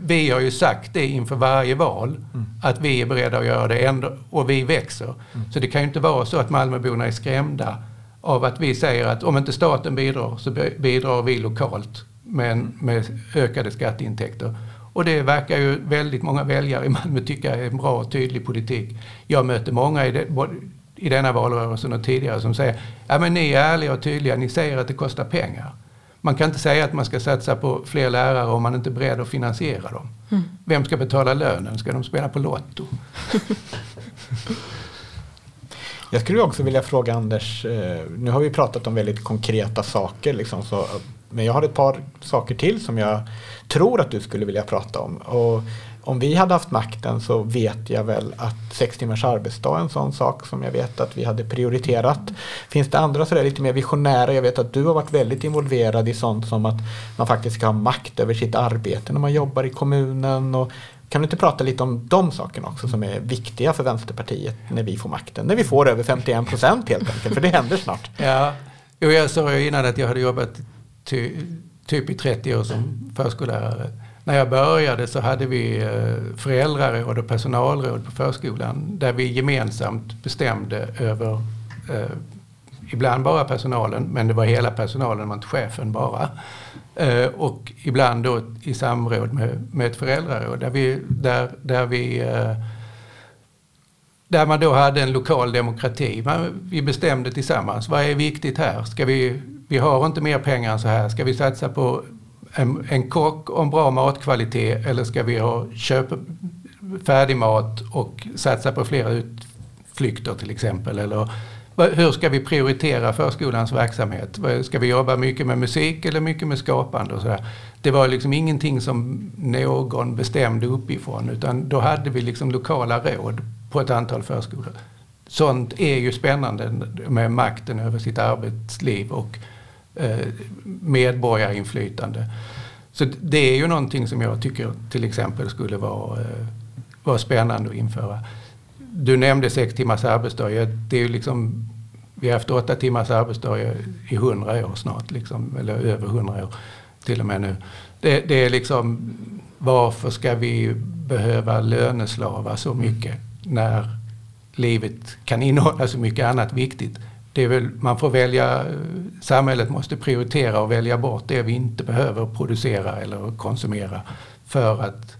vi har ju sagt det inför varje val att vi är beredda att göra det ändå, och vi växer. Mm. Så det kan ju inte vara så att Malmöborna är skrämda av att vi säger att om inte staten bidrar så bidrar vi lokalt med ökade skatteintäkter. Och det verkar ju väldigt många väljare i Malmö tycka är en bra och tydlig politik. Jag möter många i denna valrörelsen och tidigare som säger ja, men ni är ärliga och tydliga, ni säger att det kostar pengar. Man kan inte säga att man ska satsa på fler lärare om man inte är beredd att finansiera dem. Mm. Vem ska betala lönen? Ska de spela på lotto? Jag skulle också vilja fråga Anders, nu har vi pratat om väldigt konkreta saker liksom, men jag har ett par saker till som jag tror att du skulle vilja prata om. Och om vi hade haft makten så vet jag väl att 6 timmars arbetsdag är en sån sak som jag vet att vi hade prioriterat. Finns det andra sådär lite mer visionära? Jag vet att du har varit väldigt involverad i sånt som att man faktiskt ska ha makt över sitt arbete när man jobbar i kommunen. Och kan du inte prata lite om de sakerna också som är viktiga för Vänsterpartiet när vi får makten? När vi får över 51% helt enkelt, för det händer snart. Ja, jag sa ju innan att jag hade jobbat typ i 30 år som förskollärare. När jag började så hade vi föräldraråd och personalråd på förskolan där vi gemensamt bestämde över ibland bara personalen, men det var hela personalen, man inte chefen bara. Och ibland då i samråd med ett föräldraråd där man då hade en lokal demokrati. Vi bestämde tillsammans, vad är viktigt här? Vi har inte mer pengar än så här. Ska vi satsa på en kock och en bra matkvalitet, eller ska vi köpa färdig mat och satsa på flera utflykter till exempel? Eller hur ska vi prioritera förskolans verksamhet? Ska vi jobba mycket med musik eller mycket med skapande? Och så där? Det var liksom ingenting som någon bestämde uppifrån, utan då hade vi liksom lokala råd på ett antal förskolor. Sånt är ju spännande med makten över sitt arbetsliv och medborgarinflytande. Så det är ju någonting som jag tycker till exempel skulle vara spännande att införa. Du nämnde 6 timmars arbetsdag. Det är ju liksom, vi har haft 8 timmars arbetsdag i 100 år snart, liksom, eller över 100 år till och med nu. Det är liksom, varför ska vi behöva löneslava så mycket när livet kan innehålla så mycket annat viktigt? Det är väl, man får välja, samhället måste prioritera och välja bort det vi inte behöver producera eller konsumera för att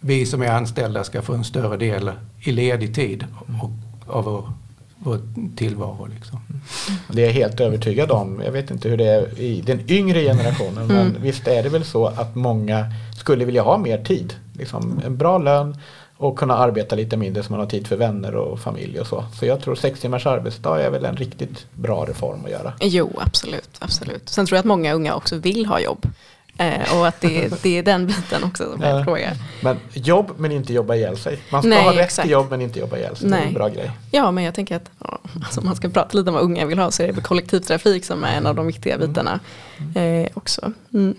vi som är anställda ska få en större del i ledig tid av vår tillvaro. Liksom. Det är jag helt övertygad om. Jag vet inte hur det är i den yngre generationen, men visst är det väl så att många skulle vilja ha mer tid. Liksom en bra lön och kunna arbeta lite mindre så man har tid för vänner och familj och så. Så jag tror 6 timmars arbetsdag är väl en riktigt bra reform att göra. Jo, absolut, absolut. Sen tror jag att många unga också vill ha jobb. Och att det är den biten också som jag frågar. Men jobb men inte jobba ihjäl sig. Man ska ha rätt till jobb men inte jobba ihjäl sig. Nej. Det är en bra grej. Ja, men jag tänker att alltså, man ska prata lite om vad unga vill ha, så är det kollektivtrafik som är en av de viktiga bitarna också. Mm.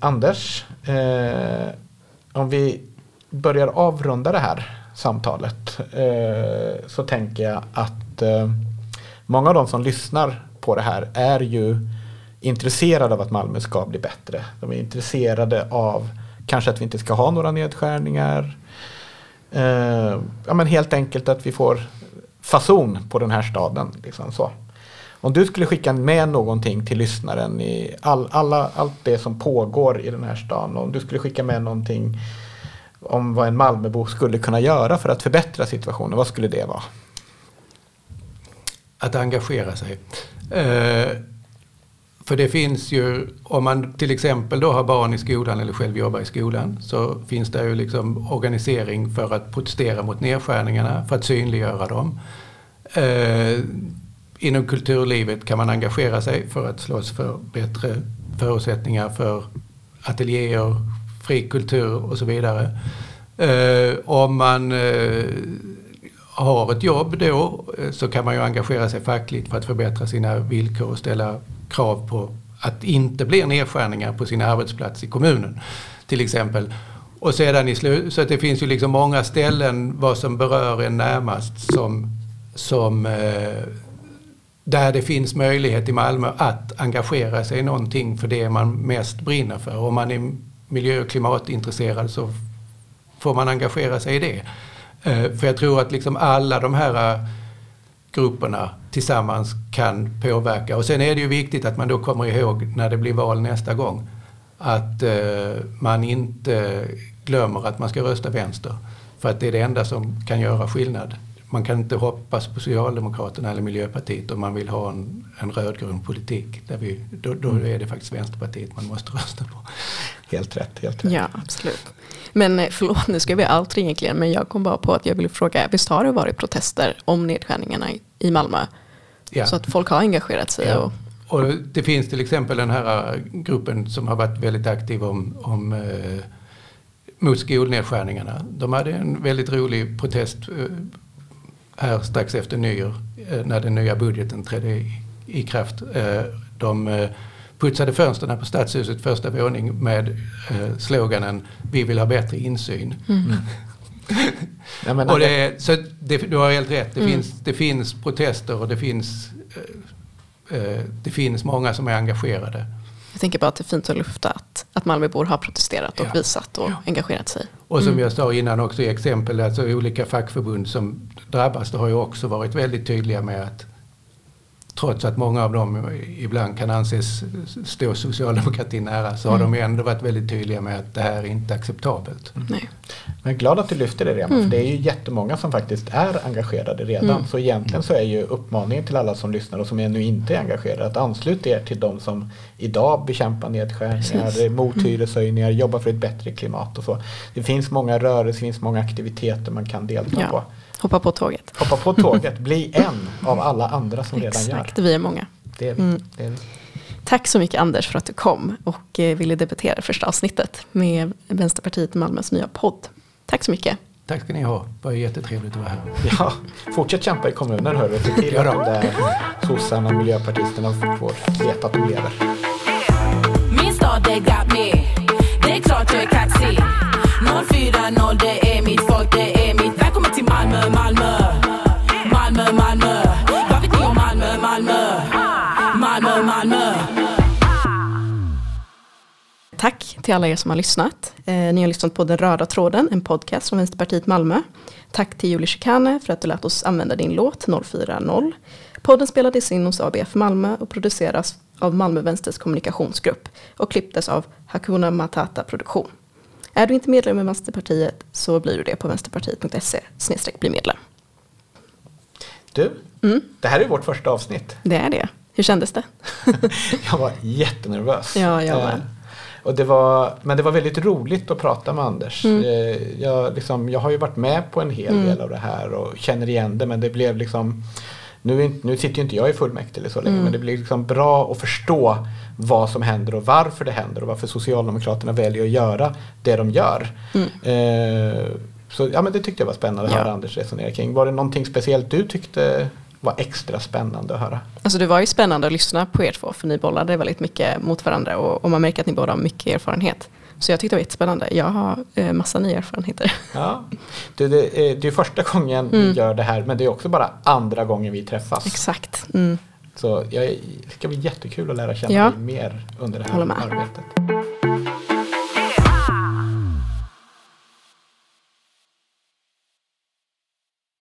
Anders, om vi börjar avrunda det här samtalet så tänker jag att många av de som lyssnar på det här är ju intresserade av att Malmö ska bli bättre. De är intresserade av kanske att vi inte ska ha några nedskärningar. Ja, men helt enkelt att vi får fason på den här staden. Liksom så. Om du skulle skicka med någonting till lyssnaren i allt det som pågår i den här stan, om du skulle skicka med någonting om vad en Malmöbo skulle kunna göra för att förbättra situationen, vad skulle det vara? Att engagera sig. För det finns ju, om man till exempel då har barn i skolan eller själv jobbar i skolan, så finns det ju liksom organisering för att protestera mot nedskärningarna, för att synliggöra dem. Inom kulturlivet kan man engagera sig för att slåss för bättre förutsättningar för ateljéer, fri kultur och så vidare. Om man har ett jobb då, så kan man ju engagera sig fackligt för att förbättra sina villkor och ställa krav på att inte blir nedskärningar på sin arbetsplats i kommunen till exempel. Och sedan i så att det finns ju liksom många ställen vad som berör en närmast som där det finns möjlighet i Malmö att engagera sig i någonting för det man mest brinner för. Om man är miljö- och klimatintresserad så får man engagera sig i det. För jag tror att liksom alla de här grupperna tillsammans kan påverka. Och sen är det ju viktigt att man då kommer ihåg när det blir val nästa gång att man inte glömmer att man ska rösta vänster. För att det är det enda som kan göra skillnad. Man kan inte hoppas på Socialdemokraterna eller Miljöpartiet om man vill ha en rödgrön politik. Där då är det faktiskt Vänsterpartiet man måste rösta på. Helt rätt. Ja, absolut. Men förlåt, nu ska vi allt egentligen. Men jag kom bara på att jag ville fråga, visst har det varit protester om nedskärningarna i Malmö? Ja. Så att folk har engagerat sig. Ja. Och det finns till exempel den här gruppen som har varit väldigt aktiv mot skolnedskärningarna. De hade en väldigt rolig protest här strax efter nyår när den nya budgeten trädde i kraft. De putsade fönsterna på stadshuset första våning med sloganen vi vill ha bättre insyn. Mm. Ja, men, och du har helt rätt. Det finns protester och det finns många som är engagerade. Jag tänker bara att det är fint att lufta att Malmöbor har protesterat och visat och engagerat sig. Och som jag sa innan också i exempel, alltså olika fackförbund som drabbas, det har ju också varit väldigt tydliga med att trots att många av dem ibland kan anses stå socialdemokratin nära så har de ändå varit väldigt tydliga med att det här är inte acceptabelt. Nej. Men glad att du lyfter det redan, för det är ju jättemånga som faktiskt är engagerade redan. Så egentligen så är ju uppmaningen till alla som lyssnar och som ännu inte är engagerade att ansluta er till de som idag bekämpar nedskärningar, mothyreshöjningar, jobbar för ett bättre klimat och så. Det finns många rörelser, det finns många aktiviteter man kan delta på. Hoppa på tåget. Bli en av alla andra som redan gör. Exakt, vi är många. Det är vi. Tack så mycket Anders för att du kom och ville debattera första avsnittet med Vänsterpartiet Malmös nya podd. Tack så mycket. Tack ska ni ha. Det var jättetrevligt att vara här. Ja, fortsätt kämpa i kommunen, hörru. Se till att sossarna, miljöpartisterna får veta att de lever. Min stad är grabb med. Det är klart jag kan se. 040, det är mitt folk, det är mitt. Välkommen till Malmö. Vad vet ni om Malmö? Tack till alla er som har lyssnat. Ni har lyssnat på Den röda tråden, en podcast från Vänsterpartiet Malmö. Tack till Julie Chicane för att du lät oss använda din låt 040. Podden spelades in hos ABF Malmö och produceras av Malmö Vänsterns kommunikationsgrupp och klipptes av Hakuna Matata Produktion. Är du inte medlem i Vänsterpartiet så blir du det på vänsterpartiet.se/bli medlem. Det här är vårt första avsnitt. Det är det. Hur kändes det? Jag var jättenervös. Ja, jag var. Och det var väldigt roligt att prata med Anders. Jag har ju varit med på en hel del av det här och känner igen det, men det blev liksom... Nu sitter ju inte jag i fullmäktige så länge, men det blir liksom bra att förstå vad som händer och varför det händer och varför Socialdemokraterna väljer att göra det de gör. Så ja, men det tyckte jag var spännande att höra Anders resonera kring. Var det någonting speciellt du tyckte var extra spännande att höra? Alltså det var ju spännande att lyssna på er två, för ni bollade väldigt mycket mot varandra och man märker att ni båda har mycket erfarenhet. Så jag tyckte det var jättespännande. Jag har massa nya erfarenheter. Ja. Det är första gången vi gör det här, men det är också bara andra gången vi träffas. Exakt. Så det ska bli jättekul att lära känna dig mer under det här arbetet.